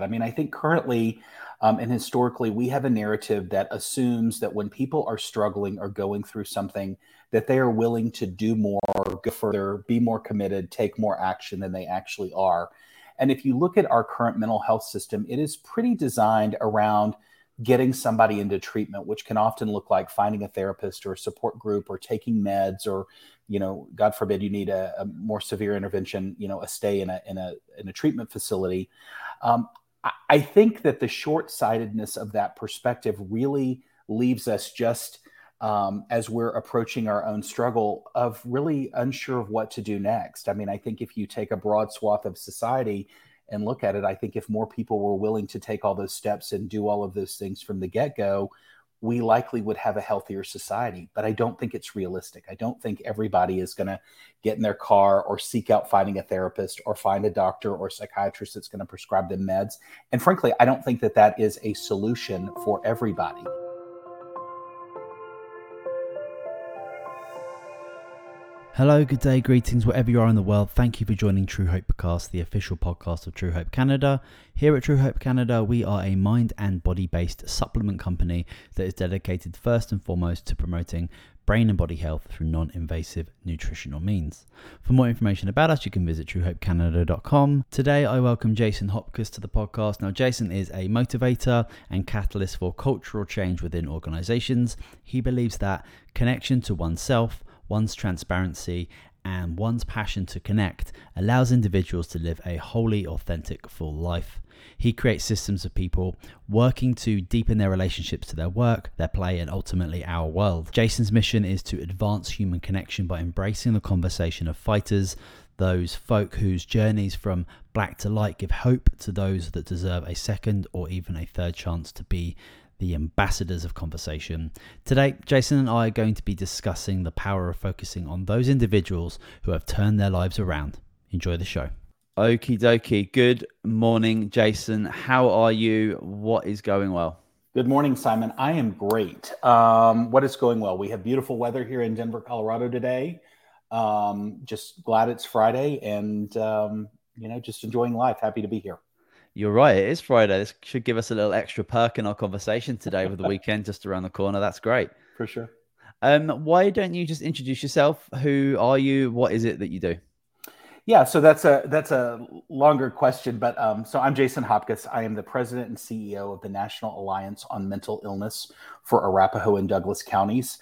I mean, I think currently and historically, we have a narrative that assumes that when people are struggling or going through something, that they are willing to do more, go further, be more committed, take more action than they actually are. And if you look at our current mental health system, it is pretty designed around getting somebody into treatment, which can often look like finding a therapist or a support group or taking meds or, you know, God forbid you need a more severe intervention, you know, a stay in a treatment facility. I think that the short-sightedness of that perspective really leaves us just as we're approaching our own struggle of really unsure of what to do next. I mean, I think if you take a broad swath of society and look at it, I think if more people were willing to take all those steps and do all of those things from the get-go, we likely would have a healthier society. But I don't think it's realistic. I don't think everybody is going to get in their car or seek out finding a therapist or find a doctor or psychiatrist that's going to prescribe them meds. And frankly, I don't think that that is a solution for everybody. Hello, good day, greetings, wherever you are in the world. Thank you for joining True Hope Podcast, the official podcast of True Hope Canada. Here at True Hope Canada, we are a mind and body-based supplement company that is dedicated first and foremost to promoting brain and body health through non-invasive nutritional means. For more information about us, you can visit truehopecanada.com. Today, I welcome Jason Hopkins to the podcast. Now, Jason is a motivator and catalyst for cultural change within organizations. He believes that connection to oneself, one's transparency, and one's passion to connect allows individuals to live a wholly authentic, full life. He creates systems of people working to deepen their relationships to their work, their play, and ultimately our world. Jason's mission is to advance human connection by embracing the conversation of fighters, those folk whose journeys from black to light give hope to those that deserve a second or even a third chance to be the ambassadors of conversation. Today, Jason and I are going to be discussing the power of focusing on those individuals who have turned their lives around. Enjoy the show. Okie dokie. Good morning, Jason. How are you? What is going well? Good morning, Simon. I am great. What is going well? We have beautiful weather here in Denver, Colorado today. Just glad it's Friday and, just enjoying life. Happy to be here. You're right. It is Friday. This should give us a little extra perk in our conversation today with the weekend just around the corner. That's great. For sure. Why don't you just introduce yourself? Who are you? What is it that you do? Yeah, so that's a longer question, but so I'm Jason Hopkins. I am the president and CEO of the National Alliance on Mental Illness for Arapaho and Douglas Counties.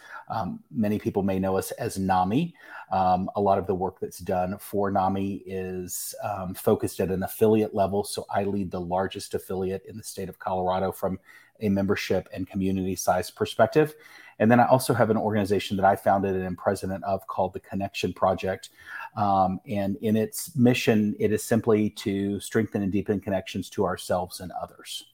Many people may know us as NAMI. A lot of the work that's done for NAMI is focused at an affiliate level. So I lead the largest affiliate in the state of Colorado from a membership and community size perspective. And then I also have an organization that I founded and am president of called the Connection Project. And in its mission, it is simply to strengthen and deepen connections to ourselves and others.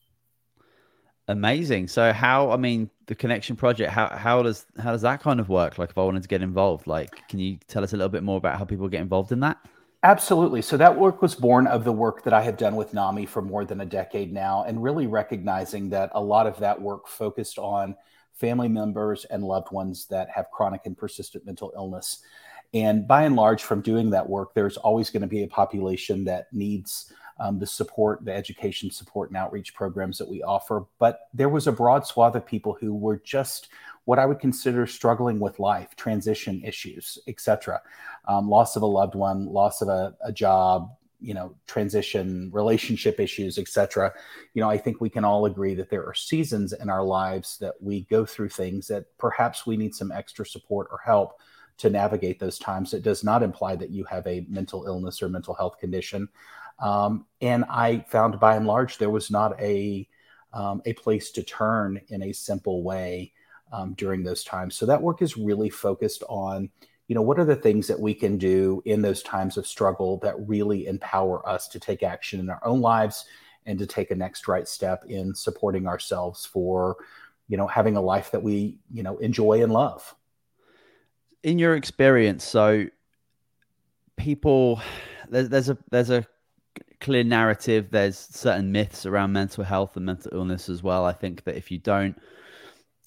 Amazing. So the Connection Project, how does that kind of work? Like if I wanted to get involved, like, can you tell us a little bit more about how people get involved in that? Absolutely. So that work was born of the work that I have done with NAMI for more than a decade now, and really recognizing that a lot of that work focused on family members and loved ones that have chronic and persistent mental illness. And by and large, from doing that work, there's always going to be a population that needs the support, the education support and outreach programs that we offer. But there was a broad swath of people who were just what I would consider struggling with life, transition issues, etc. Loss of a loved one, loss of a job, transition, relationship issues, etc. I think we can all agree that there are seasons in our lives that we go through things that perhaps we need some extra support or help to navigate those times. It does not imply that you have a mental illness or mental health condition. And I found by and large, there was not a place to turn in a simple way during those times. So that work is really focused on what are the things that we can do in those times of struggle that really empower us to take action in our own lives and to take a next right step in supporting ourselves for, having a life that we, enjoy and love. In your experience, so people, there's a clear narrative, there's certain myths around mental health and mental illness as well. I think that if you don't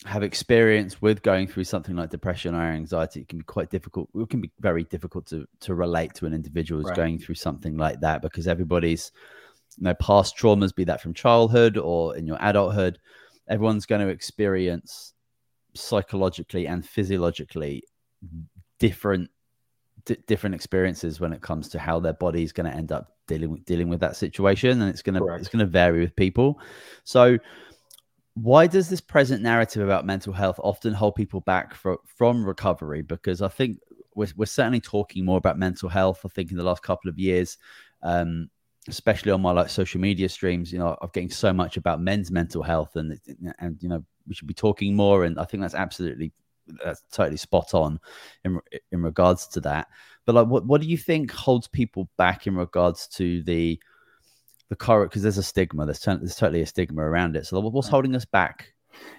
have experience with going through something like depression or anxiety, it can be quite difficult. It can be very difficult to relate to an individual who's going through something like that, because everybody's past traumas, be that from childhood or in your adulthood, everyone's going to experience psychologically and physiologically different experiences when it comes to how their body is going to end up dealing with that situation, and it's going to vary with people. So why does this present narrative about mental health often hold people back from recovery? Because I think we're certainly talking more about mental health, I think, in the last couple of years, especially on my social media streams. You know, I'm getting so much about men's mental health, and you know, we should be talking more, and I think that's totally spot on in regards to that. But like, what do you think holds people back in regards to the current? Because there's a stigma. There's totally a stigma around it. So what's holding us back?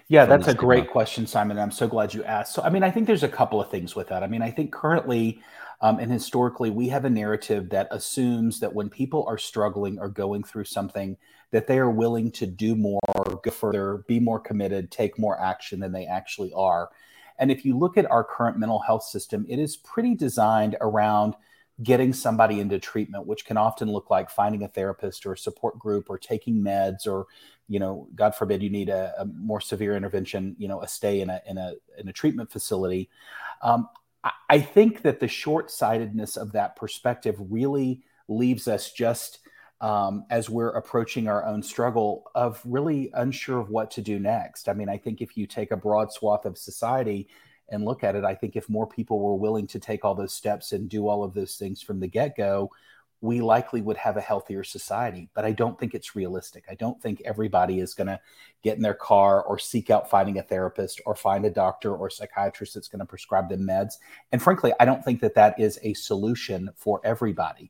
Yeah, that's a great question, Simon. And I'm so glad you asked. So, I mean, I think there's a couple of things with that. I mean, I think currently and historically, we have a narrative that assumes that when people are struggling or going through something, that they are willing to do more, go further, be more committed, take more action than they actually are. And if you look at our current mental health system, it is pretty designed around getting somebody into treatment, which can often look like finding a therapist or a support group or taking meds, or, you know, God forbid you need a more severe intervention, you know, a stay in a treatment facility. I think that the short-sightedness of that perspective really leaves us just as we're approaching our own struggle of really unsure of what to do next. I mean, I think if you take a broad swath of society and look at it, I think if more people were willing to take all those steps and do all of those things from the get-go, we likely would have a healthier society. But I don't think it's realistic. I don't think everybody is going to get in their car or seek out finding a therapist or find a doctor or psychiatrist that's going to prescribe them meds. And frankly, I don't think that that is a solution for everybody.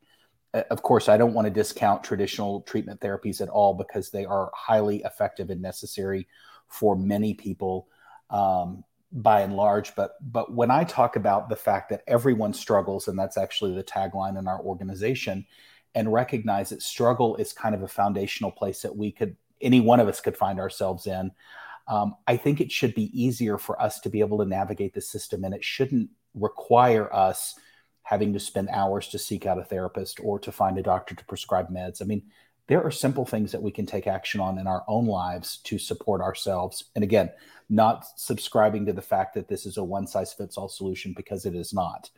Of course, I don't want to discount traditional treatment therapies at all, because they are highly effective and necessary for many people by and large. But when I talk about the fact that everyone struggles, and that's actually the tagline in our organization, and recognize that struggle is kind of a foundational place that any one of us could find ourselves in, I think it should be easier for us to be able to navigate the system, and it shouldn't require us having to spend hours to seek out a therapist or to find a doctor to prescribe meds. I mean, there are simple things that we can take action on in our own lives to support ourselves. And again, not subscribing to the fact that this is a one-size-fits-all solution, because it is not.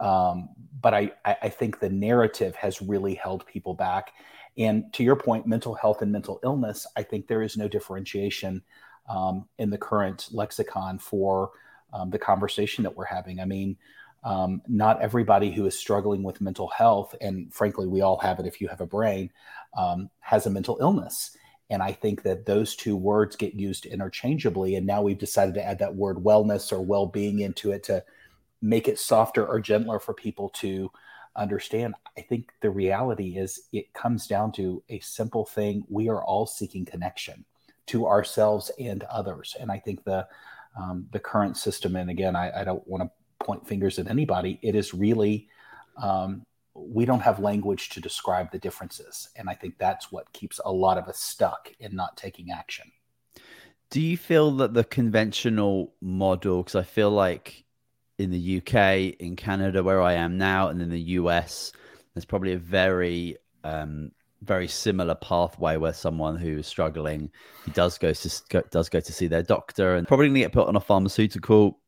But I think the narrative has really held people back. And to your point, mental health and mental illness, I think there is no differentiation in the current lexicon for the conversation that we're having. I mean, not everybody who is struggling with mental health, and frankly, we all have it if you have a brain, has a mental illness. And I think that those two words get used interchangeably. And now we've decided to add that word wellness or well-being into it to make it softer or gentler for people to understand. I think the reality is it comes down to a simple thing. We are all seeking connection to ourselves and others. And I think the current system, and again, I don't want to point fingers at anybody, it is really, we don't have language to describe the differences. And I think that's what keeps a lot of us stuck in not taking action. Do you feel that the conventional model, because I feel like in the UK, in Canada, where I am now, and in the US, there's probably a very, very similar pathway where someone who is struggling, who does go to see their doctor and probably going to get put on a pharmaceutical,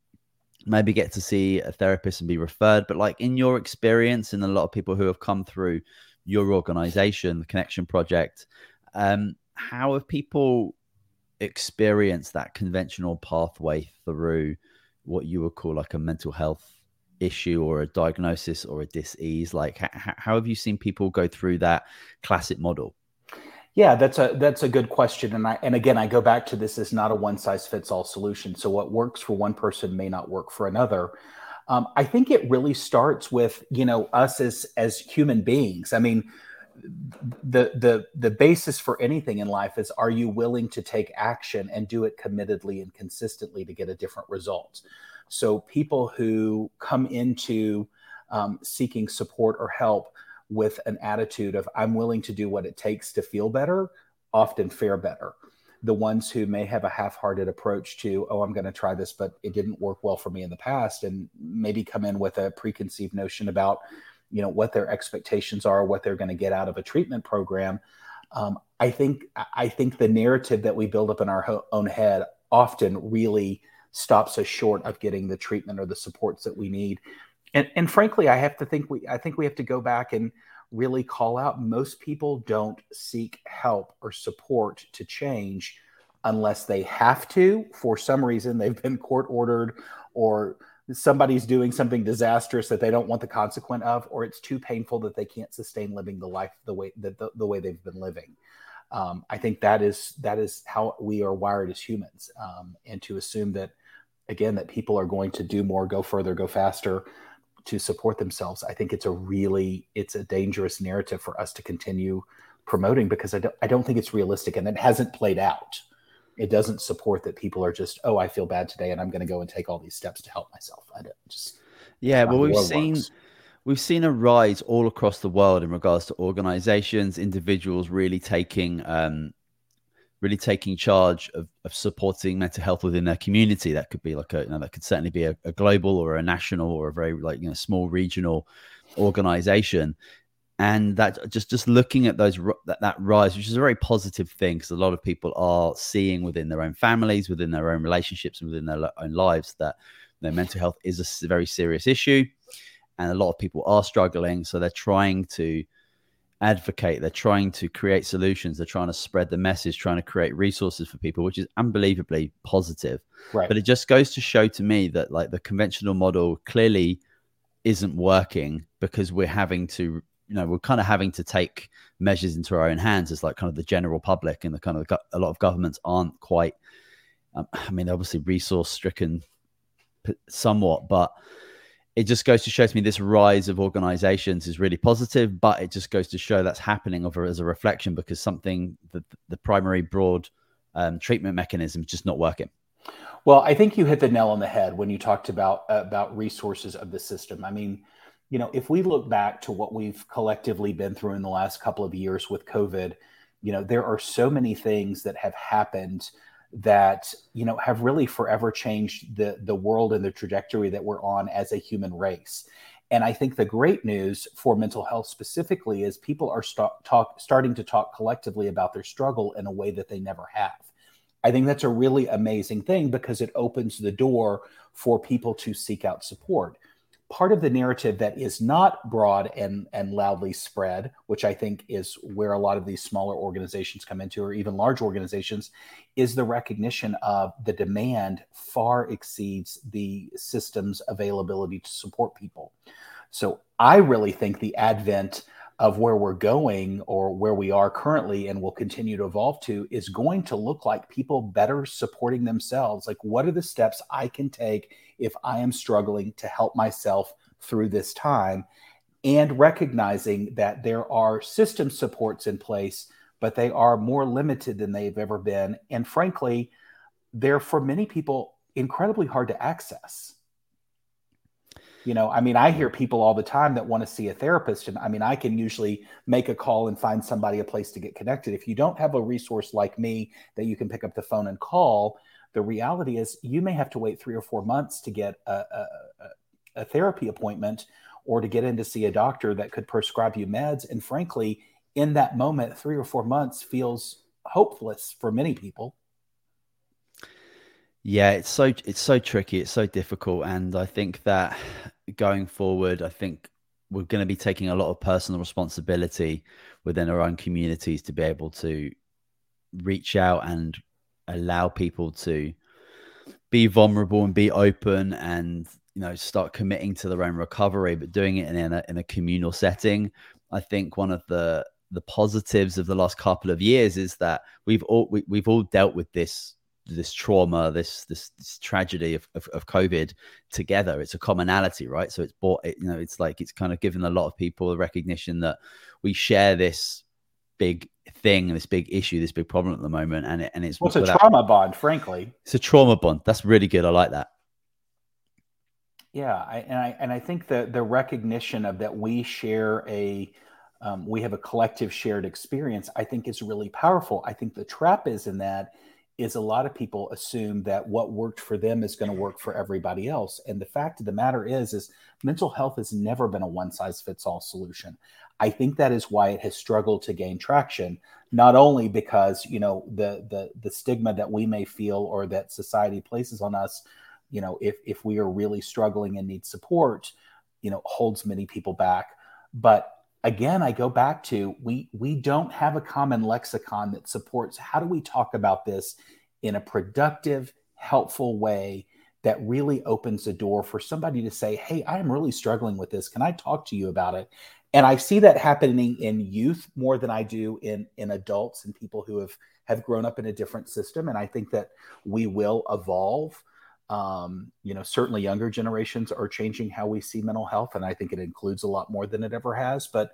maybe get to see a therapist and be referred. But like in your experience, and a lot of people who have come through your organization, the Connection Project, how have people experienced that conventional pathway through what you would call like a mental health issue or a diagnosis or a disease? Like how have you seen people go through that classic model? Yeah, that's a good question. And again, I go back to this is not a one-size-fits-all solution. So what works for one person may not work for another. I think it really starts with, you know, us as human beings. I mean, the basis for anything in life is, are you willing to take action and do it committedly and consistently to get a different result? So people who come into seeking support or help with an attitude of, I'm willing to do what it takes to feel better, often fare better. The ones who may have a half-hearted approach to, oh, I'm going to try this, but it didn't work well for me in the past, and maybe come in with a preconceived notion about, you know, what their expectations are, what they're going to get out of a treatment program, I think the narrative that we build up in our own head often really stops us short of getting the treatment or the supports that we need. And frankly, I think we have to go back and really call out most people don't seek help or support to change unless they have to. For some reason, they've been court ordered, or somebody's doing something disastrous that they don't want the consequence of, or it's too painful that they can't sustain living the life the way they've been living. I think that is how we are wired as humans, and to assume that, again, that people are going to do more, go further, go faster to support themselves. I think it's a dangerous narrative for us to continue promoting, because I don't think it's realistic, and it hasn't played out. It doesn't support that people are just, oh, I feel bad today, and I'm going to go and take all these steps to help myself. We've seen a rise all across the world in regards to organizations, individuals really taking charge of supporting mental health within their community. That could be a global or a national or a very small regional organization. And that just looking at that rise, which is a very positive thing, because a lot of people are seeing within their own families, within their own relationships, and within their own lives that their mental health is a very serious issue, and a lot of people are struggling. So they're trying to advocate, they're trying to create solutions, they're trying to spread the message, trying to create resources for people, which is unbelievably positive. Right. But it just goes to show to me that the conventional model clearly isn't working, because we're having to. We're kind of having to take measures into our own hands as the general public, and a lot of governments aren't quite, obviously resource stricken somewhat, but it just goes to show to me this rise of organizations is really positive, but it just goes to show that's happening as a reflection, because the primary broad treatment mechanism is just not working. Well, I think you hit the nail on the head when you talked about resources of the system. If we look back to what we've collectively been through in the last couple of years with COVID, there are so many things that have happened that, have really forever changed the world and the trajectory that we're on as a human race. And I think the great news for mental health specifically is people are starting to talk collectively about their struggle in a way that they never have. I think that's a really amazing thing, because it opens the door for people to seek out support. Part of the narrative that is not broad and loudly spread, which I think is where a lot of these smaller organizations come into, or even large organizations, is the recognition of the demand far exceeds the system's availability to support people. So I really think the advent of where we're going, or where we are currently and will continue to evolve to, is going to look like people better supporting themselves. What are the steps I can take if I am struggling to help myself through this time, and recognizing that there are system supports in place, but they are more limited than they've ever been. And frankly, they're, for many people, incredibly hard to access. I hear people all the time that want to see a therapist, and I can usually make a call and find somebody, a place to get connected. If you don't have a resource like me that you can pick up the phone and call, the reality is you may have to wait 3 or 4 months to get a therapy appointment, or to get in to see a doctor that could prescribe you meds. And frankly, in that moment, 3 or 4 months feels hopeless for many people. Yeah, it's so tricky. It's so difficult. And I think that going forward, I think we're going to be taking a lot of personal responsibility within our own communities to be able to reach out and allow people to be vulnerable and be open, and start committing to their own recovery, but doing it in a communal setting. I think one of the positives of the last couple of years is that we've all dealt with this trauma, this tragedy of COVID together. It's a commonality, right? So it's kind of given a lot of people the recognition that we share this big thing, this big issue, this big problem at the moment, it's a trauma bond. Frankly, it's a trauma bond. That's really good. I like that. Yeah, I think the recognition of that we share we have a collective shared experience, I think, is really powerful. I think the trap is in that is a lot of people assume that what worked for them is going to work for everybody else. And the fact of the matter is mental health has never been a one-size-fits-all solution. I think that is why it has struggled to gain traction, not only because, you know, the stigma that we may feel or that society places on us, you know, if we are really struggling and need support, you know, holds many people back. But again, I go back to, we don't have a common lexicon that supports how do we talk about this in a productive, helpful way that really opens the door for somebody to say, hey, I am really struggling with this. Can I talk to you about it? And I see that happening in youth more than I do in adults and people who have grown up in a different system. And I think that we will evolve. You know, certainly younger generations are changing how we see mental health. And I think it includes a lot more than it ever has. But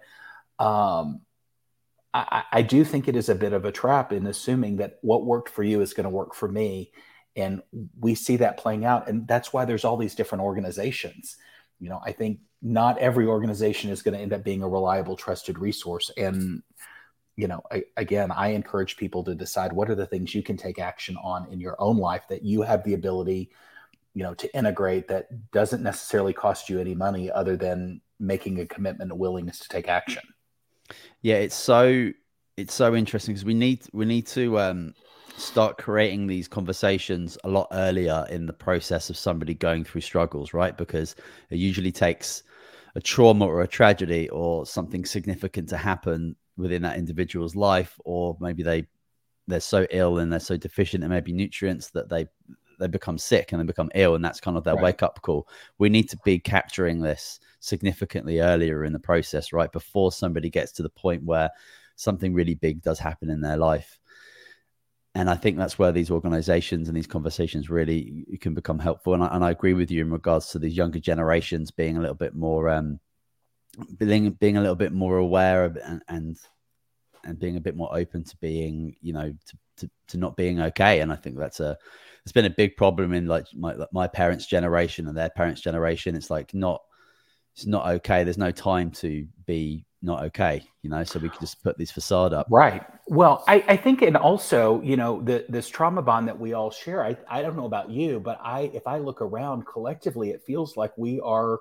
I do think it is a bit of a trap in assuming that what worked for you is going to work for me. And we see that playing out. And that's why there's all these different organizations. You know, I think not every organization is going to end up being a reliable, trusted resource. And, you know, again, I encourage people to decide what are the things you can take action on in your own life that you have the ability, you know, to integrate that doesn't necessarily cost you any money other than making a commitment, a willingness to take action. Yeah, it's so interesting because we need to start creating these conversations a lot earlier in the process of somebody going through struggles, right? Because it usually takes a trauma or a tragedy or something significant to happen within that individual's life, or maybe they're so ill and they're so deficient in maybe nutrients that they become sick and they become ill, and that's kind of their wake up call. We need to be capturing this significantly earlier in the process, right? Before somebody gets to the point where something really big does happen in their life. And I think that's where these organizations and these conversations really can become helpful. And I agree with you in regards to these younger generations being a little bit more, being a little bit more aware of, and being a bit more open to being, you know, to not being okay. And I think it's been a big problem in like my parents' generation and their parents' generation. It's like, it's not okay. There's no time to be not okay, you know, so we can just put this facade up. Right. Well, I think, and also, you know, this trauma bond that we all share, I don't know about you, but if I look around collectively, it feels like we are,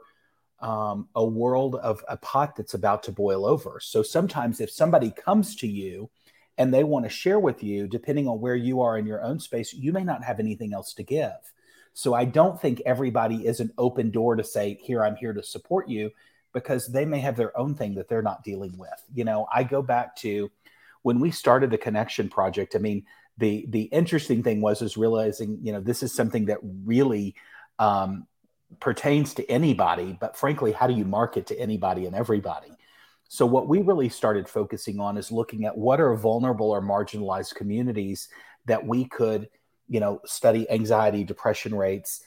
a world of a pot that's about to boil over. So sometimes if somebody comes to you and they want to share with you, depending on where you are in your own space, you may not have anything else to give. So I don't think everybody is an open door to say, here, I'm here to support you, because they may have their own thing that they're not dealing with. You know, I go back to when we started the Connection Project. I mean, the interesting thing was realizing, you know, this is something that really, pertains to anybody, but frankly, how do you market to anybody and everybody? So what we really started focusing on is looking at what are vulnerable or marginalized communities that we could, you know, study anxiety, depression rates,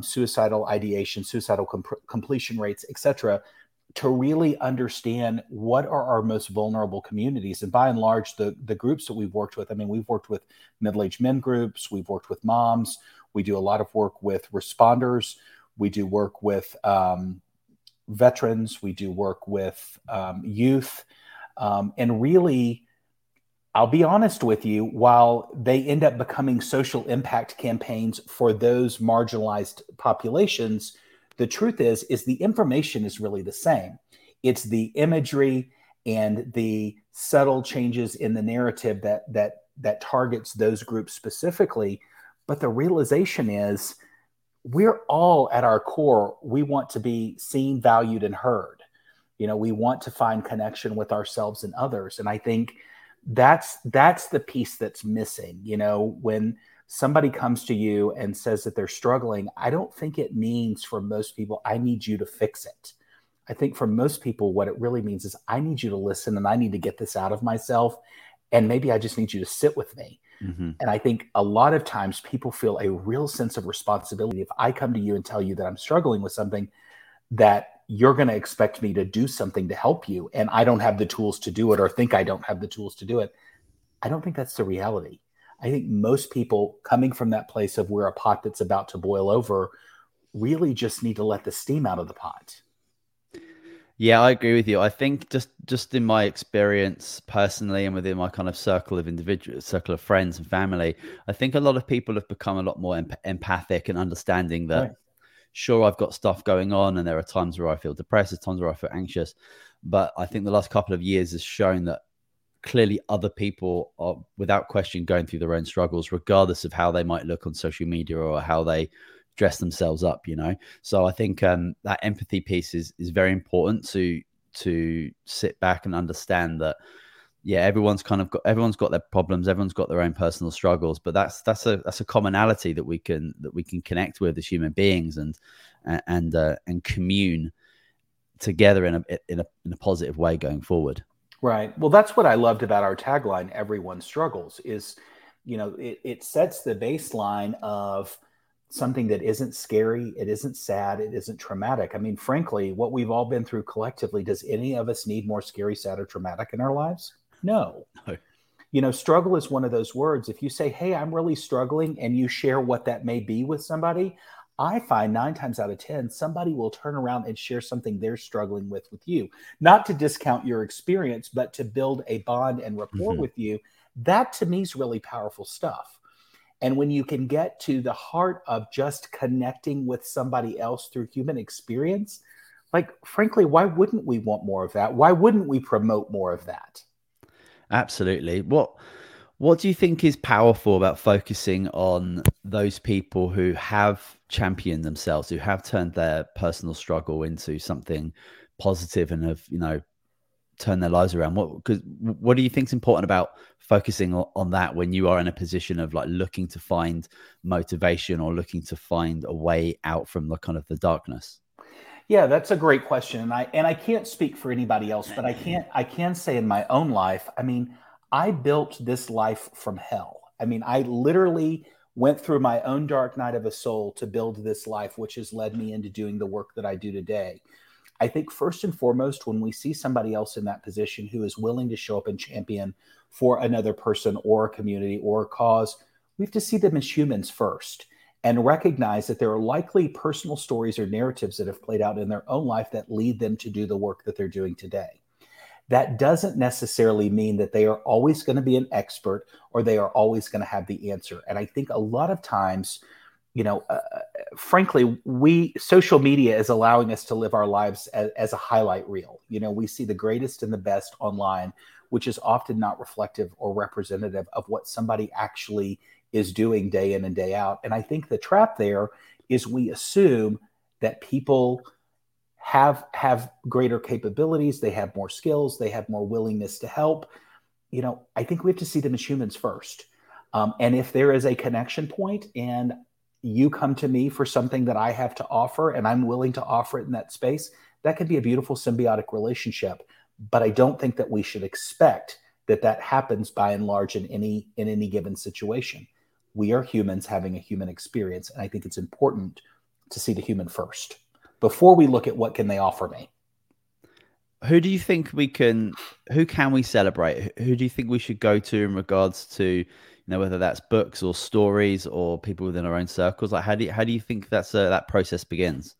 suicidal ideation, suicidal completion rates, etc., to really understand what are our most vulnerable communities. And by and large, the groups that we've worked with, I mean, we've worked with middle-aged men groups, we've worked with moms, we do a lot of work with responders, we do work with veterans. We do work with youth. And really, I'll be honest with you, while they end up becoming social impact campaigns for those marginalized populations, the truth is the information is really the same. It's the imagery and the subtle changes in the narrative that targets those groups specifically. But the realization is, we're all at our core, we want to be seen, valued, and heard. You know, we want to find connection with ourselves and others. And I think that's the piece that's missing. You know, when somebody comes to you and says that they're struggling, I don't think it means for most people, I need you to fix it. I think for most people, what it really means is I need you to listen and I need to get this out of myself. And maybe I just need you to sit with me. Mm-hmm. And I think a lot of times people feel a real sense of responsibility. If I come to you and tell you that I'm struggling with something, that you're going to expect me to do something to help you, and I don't have the tools to do it, or think I don't have the tools to do it. I don't think that's the reality. I think most people coming from that place of we're a pot that's about to boil over really just need to let the steam out of the pot. Yeah, I agree with you. I think just in my experience personally and within my kind of circle of individuals, circle of friends and family, I think a lot of people have become a lot more empathic and understanding that sure, I've got stuff going on, and there are times where I feel depressed, there's times where I feel anxious. But I think the last couple of years has shown that clearly other people are, without question, going through their own struggles, regardless of how they might look on social media or how they dress themselves up, you know? So I think that empathy piece is very important to sit back and understand that, yeah, everyone's got their problems, everyone's got their own personal struggles, but that's a commonality that we can connect with as human beings and commune together in a positive way going forward. Right. Well, that's what I loved about our tagline, Everyone Struggles, is, you know, it sets the baseline of something that isn't scary, it isn't sad, it isn't traumatic. I mean, frankly, what we've all been through collectively, does any of us need more scary, sad, or traumatic in our lives? No. You know, struggle is one of those words. If you say, hey, I'm really struggling, and you share what that may be with somebody, I find 9 times out of 10, somebody will turn around and share something they're struggling with you, not to discount your experience, but to build a bond and rapport with you. That to me is really powerful stuff. And when you can get to the heart of just connecting with somebody else through human experience, like, frankly, why wouldn't we want more of that? Why wouldn't we promote more of that? Absolutely. What do you think is powerful about focusing on those people who have championed themselves, who have turned their personal struggle into something positive and have, you know, turned their lives around? What do you think is important about focusing on that when you are in a position of, like, looking to find motivation or looking to find a way out from the kind of the darkness? Yeah, that's a great question. And I can't speak for anybody else, but I can say in my own life, I mean, I built this life from hell. I mean, I literally went through my own dark night of a soul to build this life, which has led me into doing the work that I do today. I think first and foremost, when we see somebody else in that position who is willing to show up and champion for another person or a community or a cause, we have to see them as humans first and recognize that there are likely personal stories or narratives that have played out in their own life that lead them to do the work that they're doing today. That doesn't necessarily mean that they are always going to be an expert or they are always going to have the answer. And I think a lot of times, you know, frankly, social media is allowing us to live our lives as a highlight reel. You know, we see the greatest and the best online, which is often not reflective or representative of what somebody actually is doing day in and day out. And I think the trap there is we assume that people have greater capabilities, they have more skills, they have more willingness to help. You know, I think we have to see them as humans first. And if there is a connection point and you come to me for something that I have to offer and I'm willing to offer it in that space, that could be a beautiful symbiotic relationship. But I don't think that we should expect that happens by and large in any given situation. We are humans having a human experience. And I think it's important to see the human first before we look at what can they offer me. Who can we celebrate? Who do you think we should go to in regards to, you know, whether that's books or stories or people within our own circles? Like, how do you think that's that process begins?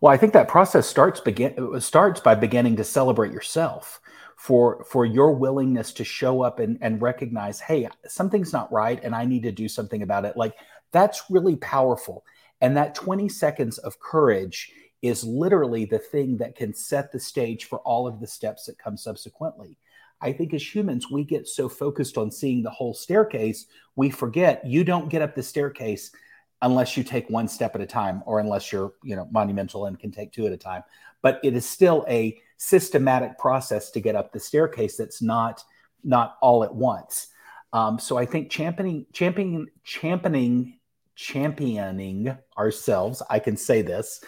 Well, I think that process starts by beginning to celebrate yourself for your willingness to show up and recognize, hey, something's not right and I need to do something about it. Like, that's really powerful. And that 20 seconds of courage is literally the thing that can set the stage for all of the steps that come subsequently. I think as humans, we get so focused on seeing the whole staircase, we forget you don't get up the staircase unless you take one step at a time, or unless you're, you know, monumental and can take 2 at a time. But it is still a systematic process to get up the staircase that's not all at once. So I think championing ourselves, I can say this,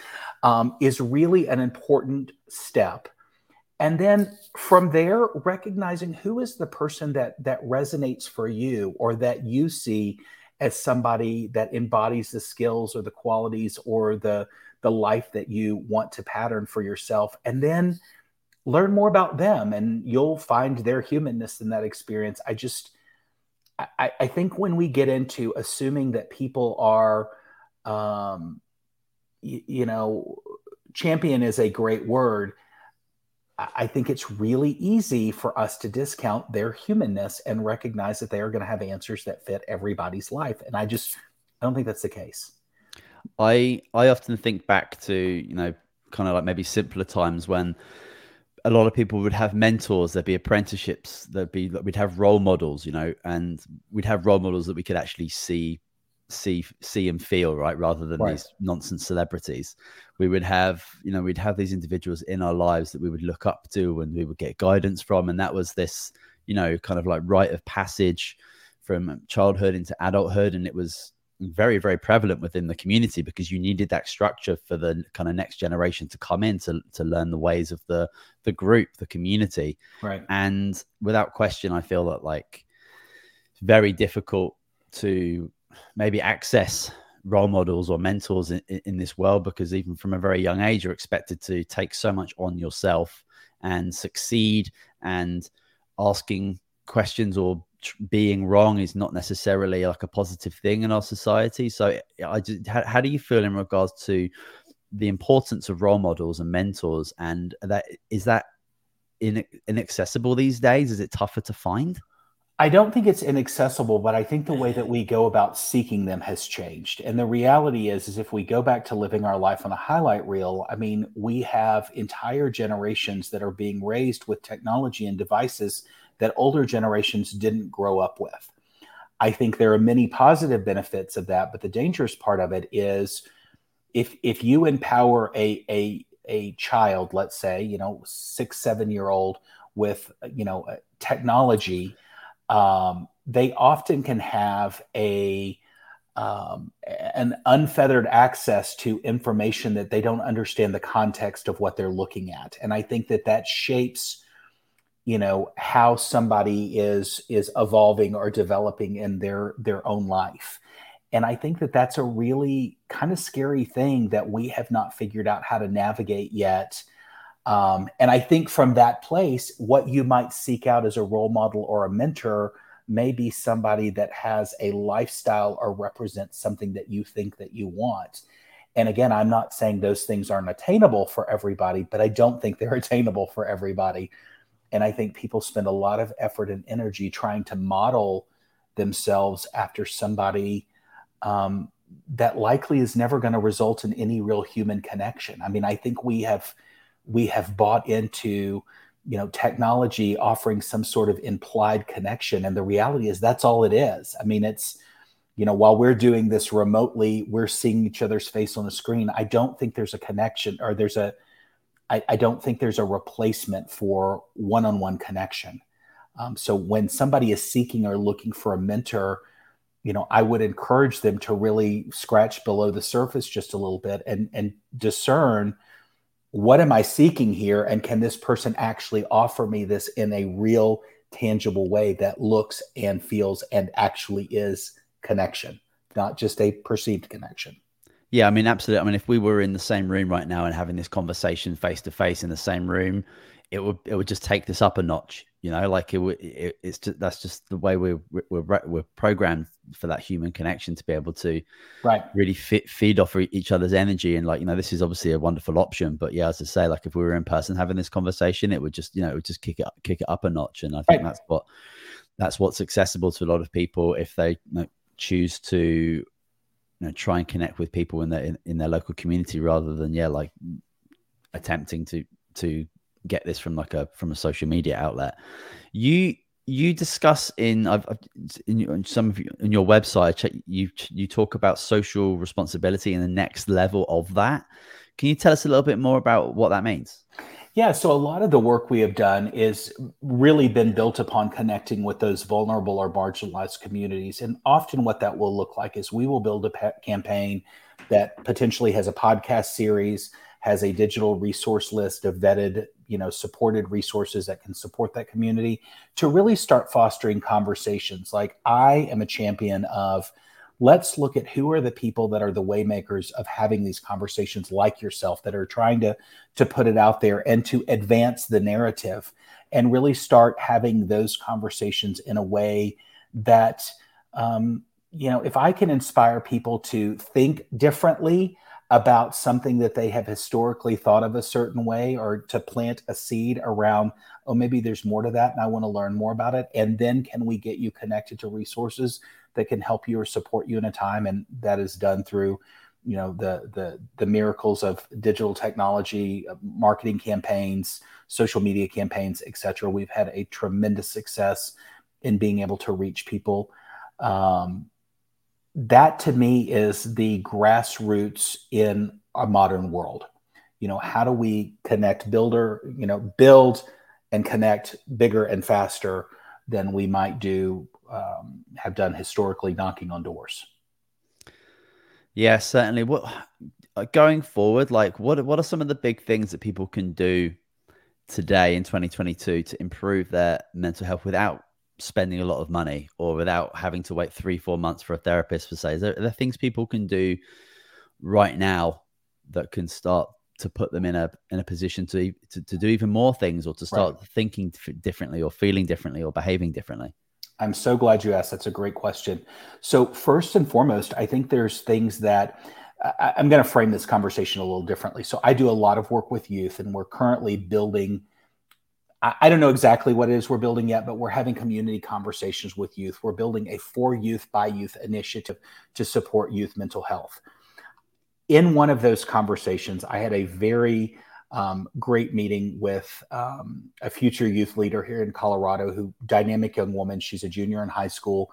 is really an important step. And then from there, recognizing who is the person that resonates for you, or that you see as somebody that embodies the skills or the qualities or the life that you want to pattern for yourself. And then learn more about them, and you'll find their humanness in that experience. I think when we get into assuming that people are, champion is a great word. I think it's really easy for us to discount their humanness and recognize that they are going to have answers that fit everybody's life. And I don't think that's the case. I often think back to, you know, kind of like maybe simpler times when a lot of people would have mentors, there'd be apprenticeships, we'd have role models, you know, and we'd have role models that we could actually see and feel, right? Rather than these nonsense celebrities, we would have, you know, we'd have these individuals in our lives that we would look up to and we would get guidance from. And that was this, you know, kind of like rite of passage from childhood into adulthood. And it was very, very prevalent within the community because you needed that structure for the kind of next generation to come in to learn the ways of the group, the community. Right. And without question, I feel that like it's very difficult to maybe access role models or mentors in this world, because even from a very young age, you're expected to take so much on yourself and succeed, and asking questions or being wrong is not necessarily like a positive thing in our society. So I just, how do you feel in regards to the importance of role models and mentors, and that is that inaccessible these days? Is it tougher to find? I don't think it's inaccessible, but I think the way that we go about seeking them has changed. And the reality is if we go back to living our life on a highlight reel, I mean, we have entire generations that are being raised with technology and devices that older generations didn't grow up with. I think there are many positive benefits of that, but the dangerous part of it is if you empower a child, let's say, you know, 6-7 year old with, you know, technology, they often can have an unfettered access to information that they don't understand the context of what they're looking at. And I think that shapes, you know, how somebody is evolving or developing in their own life. And I think that's a really kind of scary thing that we have not figured out how to navigate yet. And I think from that place, what you might seek out as a role model or a mentor may be somebody that has a lifestyle or represents something that you think that you want. And again, I'm not saying those things aren't attainable for everybody, but I don't think they're attainable for everybody. And I think people spend a lot of effort and energy trying to model themselves after somebody that likely is never going to result in any real human connection. I mean, I think we have bought into, you know, technology offering some sort of implied connection. And the reality is that's all it is. I mean, it's, you know, while we're doing this remotely, we're seeing each other's face on the screen. I don't think there's a connection, or I don't think there's a replacement for one-on-one connection. So when somebody is seeking or looking for a mentor, you know, I would encourage them to really scratch below the surface just a little bit and discern, what am I seeking here? And can this person actually offer me this in a real, tangible way that looks and feels and actually is connection, not just a perceived connection? Yeah, I mean, absolutely. I mean, if we were in the same room right now and having this conversation face to face in the same room, it would just take this up a notch, you know, like it's just, that's just the way we're programmed for that human connection, to be able to really feed off each other's energy. And like, you know, this is obviously a wonderful option, but yeah, as I say, like if we were in person having this conversation, it would just, you know, it would just kick it up a notch. And I think that's what's accessible to a lot of people if they, you know, choose to, you know, try and connect with people in their local community, rather than like attempting to get this from a social media outlet. You discuss in your website, you talk about social responsibility and the next level of that. Can you tell us a little bit more about what that means? Yeah, so a lot of the work we have done is really been built upon connecting with those vulnerable or marginalized communities. And often what that will look like is we will build a campaign that potentially has a podcast series, has a digital resource list of vetted, you know, supported resources that can support that community, to really start fostering conversations. Like, I am a champion of, let's look at who are the people that are the waymakers of having these conversations, like yourself, that are trying to put it out there and to advance the narrative, and really start having those conversations in a way that, you know, if I can inspire people to think differently about something that they have historically thought of a certain way, or to plant a seed around, oh, maybe there's more to that and I want to learn more about it. And then can we get you connected to resources that can help you or support you in a time? And that is done through, you know, the miracles of digital technology, marketing campaigns, social media campaigns, et cetera. We've had a tremendous success in being able to reach people. That to me is the grassroots in a modern world. You know, how do we connect build and connect bigger and faster than we might do, have done historically, knocking on doors. Yeah, certainly. What, going forward, like what are some of the big things that people can do today in 2022 to improve their mental health without spending a lot of money or without having to wait 3-4 months for a therapist, per se? Are there things people can do right now that can start to put them in a position to do even more things, or to start thinking differently or feeling differently or behaving differently? I'm so glad you asked. That's a great question. So first and foremost, I think there's things that I'm going to frame this conversation a little differently. So I do a lot of work with youth, and we're currently building, I don't know exactly what it is we're building yet, but we're having community conversations with youth. We're building a for youth by youth initiative to support youth mental health. In one of those conversations, I had a very great meeting with a future youth leader here in Colorado, dynamic young woman. She's a junior in high school.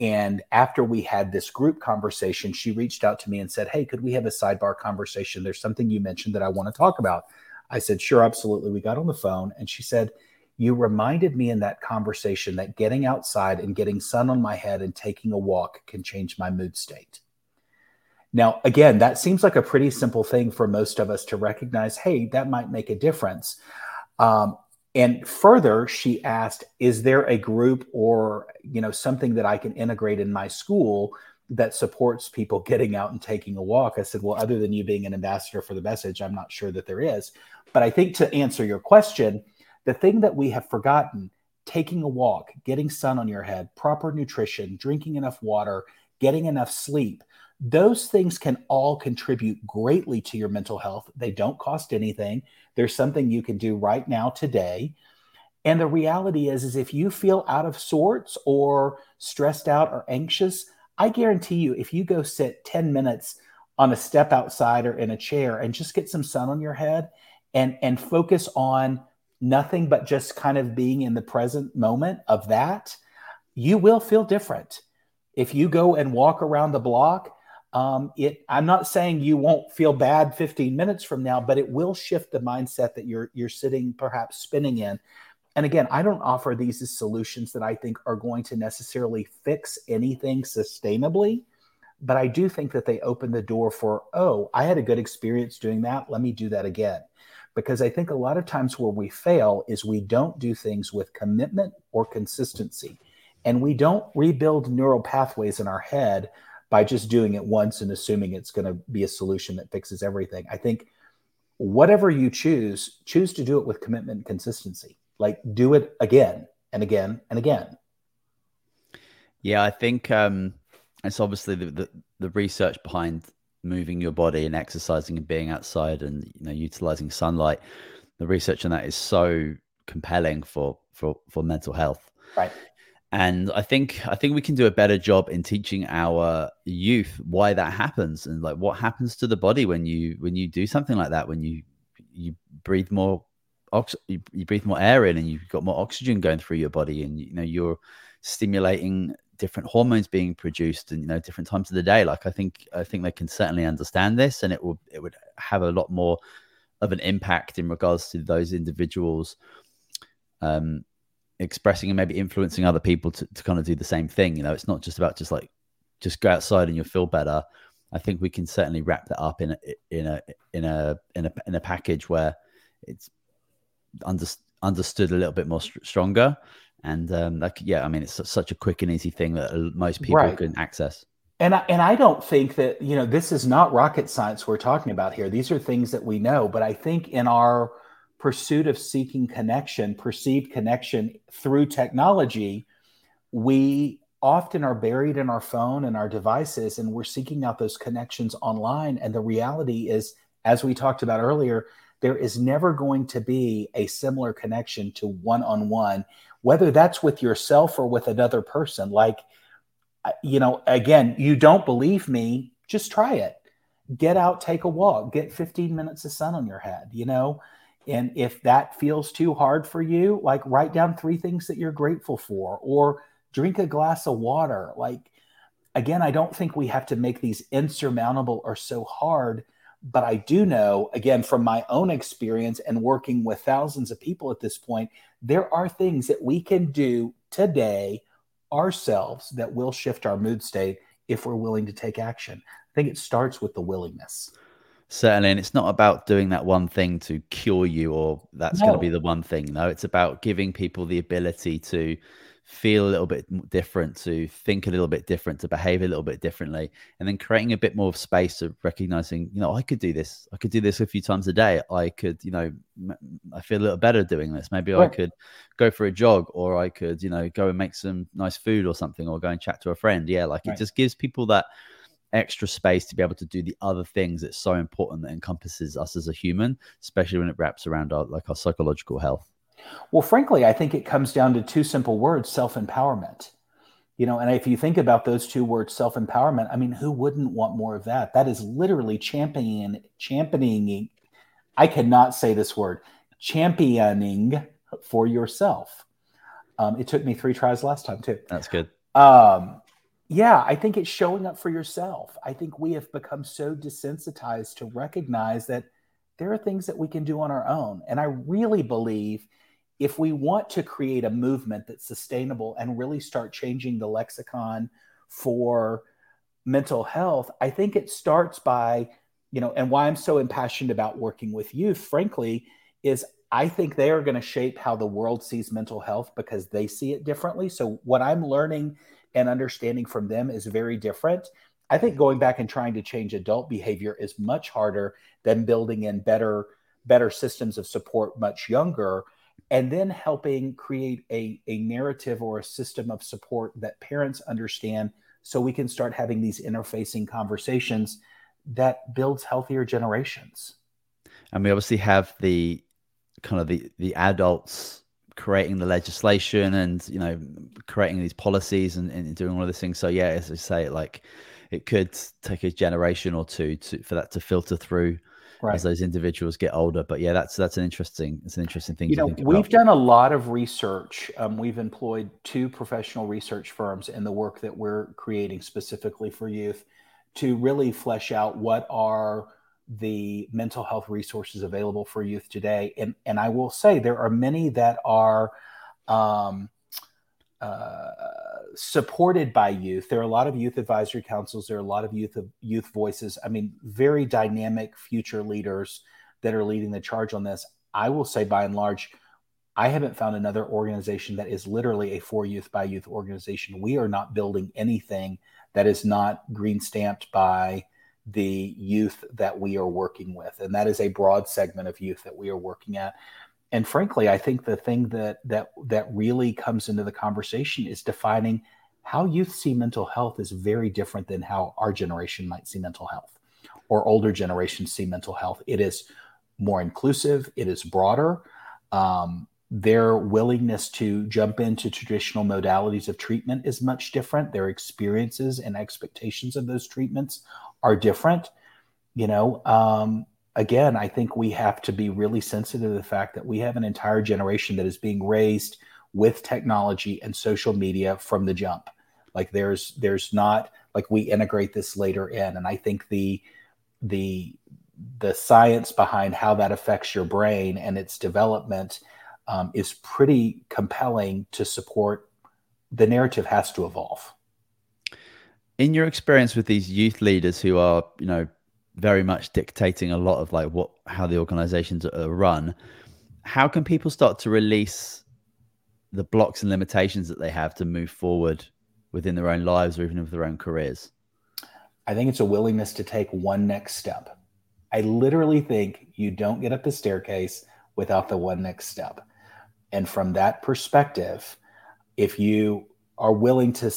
And after we had this group conversation, she reached out to me and said, "Hey, could we have a sidebar conversation? There's something you mentioned that I want to talk about." I said, "Sure, absolutely." We got on the phone and she said, "You reminded me in that conversation that getting outside and getting sun on my head and taking a walk can change my mood state." Now, again, that seems like a pretty simple thing for most of us to recognize, hey, that might make a difference. And further, she asked, is there a group or, you know, something that I can integrate in my school that supports people getting out and taking a walk? I said, well, other than you being an ambassador for the message, I'm not sure that there is. But I think to answer your question, the thing that we have forgotten, taking a walk, getting sun on your head, proper nutrition, drinking enough water, getting enough sleep, those things can all contribute greatly to your mental health. They don't cost anything. There's something you can do right now today. And the reality is if you feel out of sorts or stressed out or anxious, I guarantee you, if you go sit 10 minutes on a step outside or in a chair and just get some sun on your head and focus on nothing but just kind of being in the present moment of that, you will feel different. If you go and walk around the block, I'm not saying you won't feel bad 15 minutes from now, but it will shift the mindset that you're sitting, perhaps spinning in. And again, I don't offer these as solutions that I think are going to necessarily fix anything sustainably, but I do think that they open the door for, oh, I had a good experience doing that. Let me do that again. Because I think a lot of times where we fail is we don't do things with commitment or consistency, and we don't rebuild neural pathways in our head by just doing it once and assuming it's going to be a solution that fixes everything. I think whatever you choose to do it with commitment and consistency. Like, do it again and again and again. Yeah, I think it's obviously the research behind moving your body and exercising and being outside and, you know, utilizing sunlight. The research on that is so compelling for mental health. Right. And I think we can do a better job in teaching our youth why that happens and like what happens to the body when you do something like that, when you breathe more air in and you've got more oxygen going through your body, and, you know, you're stimulating different hormones being produced and, you know, different times of the day. Like, I think they can certainly understand this, and it would have a lot more of an impact in regards to those individuals expressing and maybe influencing other people to kind of do the same thing. You know, it's not just about just go outside and you'll feel better. I think we can certainly wrap that up in a package where it's understood a little bit more stronger. And I mean, it's such a quick and easy thing that most people can access. And I don't think that, you know, this is not rocket science we're talking about here. These are things that we know, but I think in our pursuit of seeking connection, perceived connection through technology, we often are buried in our phone and our devices, and we're seeking out those connections online. And the reality is, as we talked about earlier, there is never going to be a similar connection to one-on-one, whether that's with yourself or with another person. Like, you know, again, you don't believe me, just try it. get out, take a walk, get 15 minutes of sun on your head, you know? And if that feels too hard for you, like write down 3 things that you're grateful for, or drink a glass of water. Like, again, I don't think we have to make these insurmountable or so hard, but I do know, again, from my own experience and working with thousands of people at this point, there are things that we can do today ourselves that will shift our mood state if we're willing to take action. I think it starts with the willingness. Certainly. And it's not about doing that one thing to cure you, or that's going to be the one thing. No, it's about giving people the ability to feel a little bit different, to think a little bit different, to behave a little bit differently, and then creating a bit more of space of recognizing, you know, I could do this. I could do this a few times a day. I could, you know, I feel a little better doing this. Maybe I could go for a jog, or I could, you know, go and make some nice food or something, or go and chat to a friend. Yeah. Like it just gives people that extra space to be able to do the other things that's so important that encompasses us as a human, especially when it wraps around our psychological health. Well, frankly, I think it comes down to 2 simple words, self-empowerment. You know, and if you think about those 2 words, self-empowerment, I mean, who wouldn't want more of that? That is literally championing, I cannot say this word, championing for yourself. It took me 3 tries last time too. That's good. Yeah, I think it's showing up for yourself. I think we have become so desensitized to recognize that there are things that we can do on our own. And I really believe if we want to create a movement that's sustainable and really start changing the lexicon for mental health, I think it starts by, you know, and why I'm so impassioned about working with youth, frankly, is I think they are going to shape how the world sees mental health because they see it differently. So what I'm learning and understanding from them is very different. I think going back and trying to change adult behavior is much harder than building in better systems of support much younger, and then helping create a narrative or a system of support that parents understand so we can start having these interfacing conversations that builds healthier generations. And we obviously have the kind of the adults creating the legislation and, you know, creating these policies and doing all of these things. So yeah, as I say, like it could take a generation or two for that to filter through as those individuals get older. But yeah, that's an interesting thing. You know, we've done a lot of research. We've employed 2 professional research firms in the work that we're creating specifically for youth to really flesh out what are the mental health resources available for youth today. And I will say there are many that are supported by youth. There are a lot of youth advisory councils. There are a lot of youth voices. I mean, very dynamic future leaders that are leading the charge on this. I will say by and large, I haven't found another organization that is literally a for youth by youth organization. We are not building anything that is not green stamped by the youth that we are working with. And that is a broad segment of youth that we are working at. And frankly, I think the thing that really comes into the conversation is defining how youth see mental health is very different than how our generation might see mental health or older generations see mental health. It is more inclusive. It is broader. Their willingness to jump into traditional modalities of treatment is much different. Their experiences and expectations of those treatments are different. You know, again, I think we have to be really sensitive to the fact that we have an entire generation that is being raised with technology and social media from the jump. Like there's not like we integrate this later in. And I think the science behind how that affects your brain and its development is pretty compelling to support. The narrative has to evolve. In your experience with these youth leaders who are, you know, very much dictating a lot of like how the organizations are run, how can people start to release the blocks and limitations that they have to move forward within their own lives or even with their own careers? I think it's a willingness to take one next step. I literally think you don't get up the staircase without the one next step. And from that perspective, if you are willing to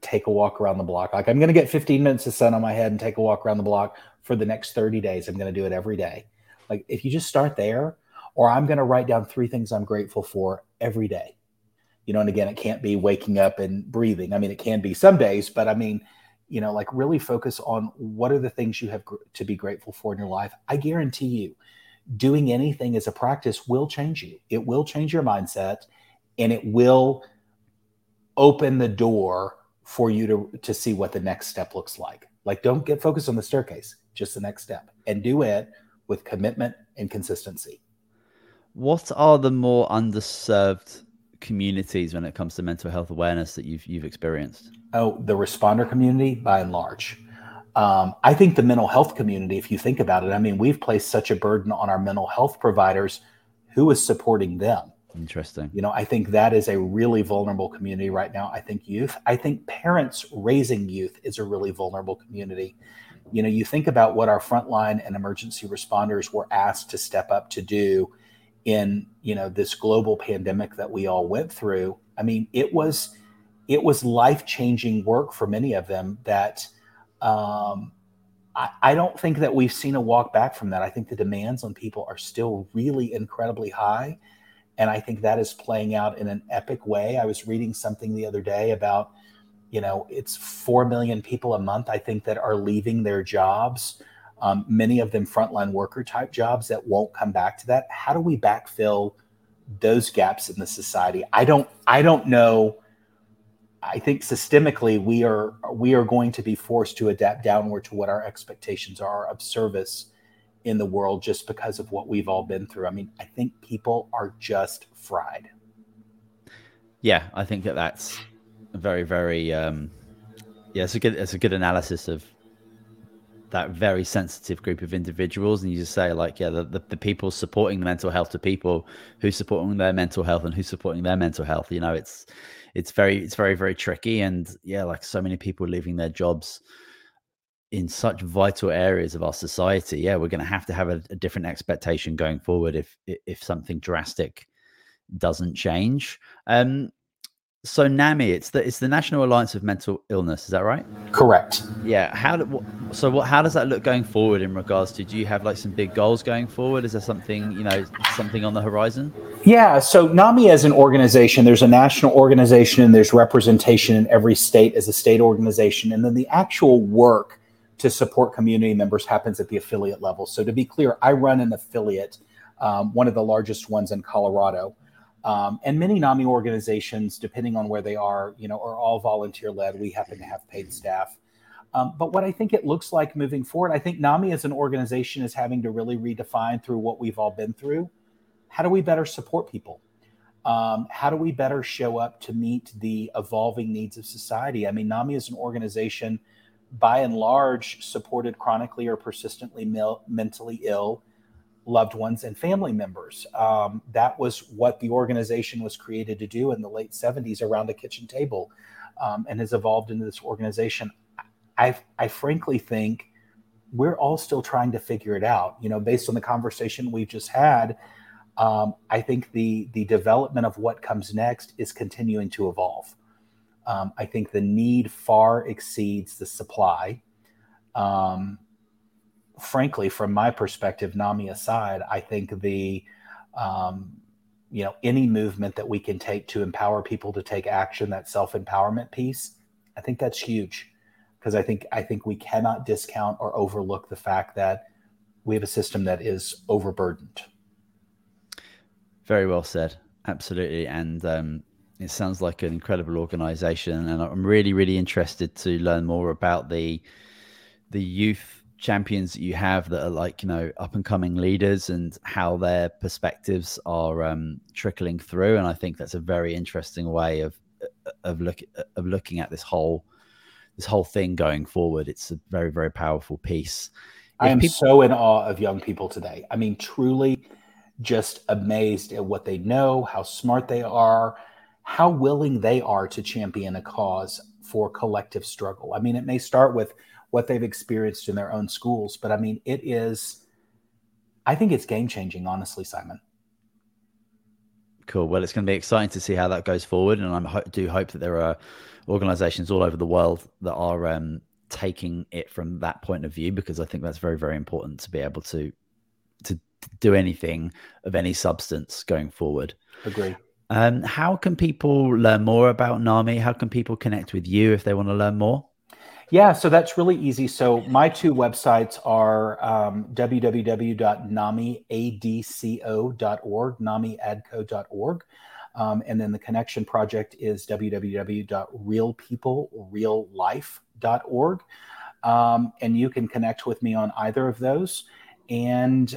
take a walk around the block, like I'm going to get 15 minutes of sun on my head and take a walk around the block for the next 30 days, I'm going to do it every day. Like if you just start there, or I'm going to write down 3 things I'm grateful for every day. You know, and again, it can't be waking up and breathing. I mean, it can be some days, but I mean, you know, like really focus on what are the things you have to be grateful for in your life. I guarantee you, doing anything as a practice will change you. It will change your mindset, and it will open the door for you to see what the next step looks like. Like, don't get focused on the staircase, just the next step, and do it with commitment and consistency. What are the more underserved communities when it comes to mental health awareness that you've experienced? Oh, the responder community by and large. I think the mental health community, if you think about it, I mean, we've placed such a burden on our mental health providers. Who is supporting them? Interesting. You know, I think that is a really vulnerable community right now. I think youth, I think parents raising youth is a really vulnerable community. You know, you think about what our frontline and emergency responders were asked to step up to do in, you know, this global pandemic that we all went through. I mean, it was life-changing work for many of them that I don't think that we've seen a walk back from that. I think the demands on people are still really incredibly high. And I think that is playing out in an epic way. I was reading something the other day about, you know, it's 4 million people a month, I think, that are leaving their jobs, many of them frontline worker type jobs that won't come back to that. How do we backfill those gaps in the society? I don't know. I think systemically we are going to be forced to adapt downward to what our expectations are of service in the world just because of what we've all been through. I mean, I think people are just fried. Yeah, I think that's very, very, it's a good analysis of that very sensitive group of individuals. And you just say, like, yeah, the people supporting the mental health to people who's supporting their mental health and who's supporting their mental health. You know, it's very, very tricky. And yeah, like so many people leaving their jobs in such vital areas of our society. Yeah, we're going to have a different expectation going forward if something drastic doesn't change. So NAMI, it's the National Alliance of Mental Illness, is that right? Correct. Yeah. How does that look going forward in regards to, do you have like some big goals going forward? Is there something, you know, something on the horizon? Yeah. So NAMI as an organization, there's a national organization and there's representation in every state as a state organization. And then the actual work to support community members happens at the affiliate level. So to be clear, I run an affiliate, one of the largest ones in Colorado. And many NAMI organizations, depending on where they are, you know, are all volunteer led. We happen to have paid staff. But what I think it looks like moving forward, I think NAMI as an organization is having to really redefine through what we've all been through. How do we better support people? How do we better show up to meet the evolving needs of society? I mean, NAMI as an organization, by and large, supported chronically or persistently mentally ill loved ones and family members. That was what the organization was created to do in the late 70s around a kitchen table, and has evolved into this organization. I frankly think we're all still trying to figure it out. You know, based on the conversation we've just had, I think the development of what comes next is continuing to evolve. I think the need far exceeds the supply. Frankly, from my perspective, NAMI aside, I think any movement that we can take to empower people to take action, that self-empowerment piece, I think that's huge, because I think we cannot discount or overlook the fact that we have a system that is overburdened. Very well said. Absolutely. And it sounds like an incredible organization, and I'm really, really interested to learn more about the youth champions that you have that are, like, you know, up and coming leaders, and how their perspectives are trickling through. And I think that's a very interesting way of looking at this whole thing going forward. It's a very, very powerful piece. I am so in awe of young people today. I mean, truly just amazed at what they know, how smart they are, how willing they are to champion a cause for collective struggle. I mean, it may start with what they've experienced in their own schools. But I mean, I think it's game changing, honestly, Simon. Cool. Well, it's going to be exciting to see how that goes forward. And I do hope that there are organizations all over the world that are taking it from that point of view, because I think that's very, very important to be able to do anything of any substance going forward. Agree. How can people learn more about NAMI? How can people connect with you if they want to learn more? Yeah, so that's really easy. So my two websites are www.namiadco.org, namiadco.org. And then the Connection Project is www.realpeoplereallife.org. And you can connect with me on either of those. And,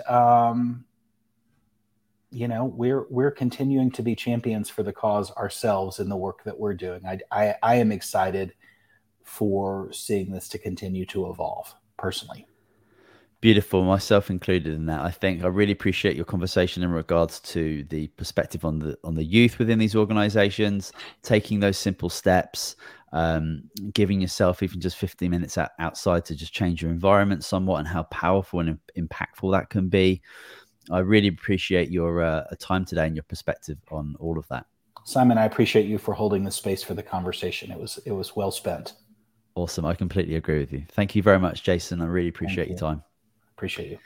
you know, we're continuing to be champions for the cause ourselves in the work that we're doing. I am excited for seeing this to continue to evolve personally. Beautiful, myself included in that. I think I really appreciate your conversation in regards to the perspective on the youth within these organizations, taking those simple steps, giving yourself even just 15 minutes outside to just change your environment somewhat, and how powerful and impactful that can be. I really appreciate your time today and your perspective on all of that. Simon, I appreciate you for holding the space for the conversation. It was well spent. Awesome. I completely agree with you. Thank you very much, Jason. I really appreciate your time. Appreciate you.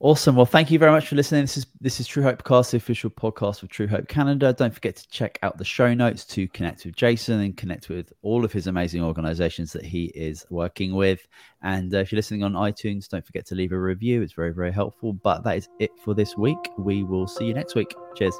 Awesome. Well, thank you very much for listening. This is True Hope Podcast, the official podcast of True Hope Canada. Don't forget to check out the show notes to connect with Jason and connect with all of his amazing organizations that he is working with. And if you're listening on iTunes, don't forget to leave a review. It's very, very helpful. But that is it for this week. We will see you next week. Cheers.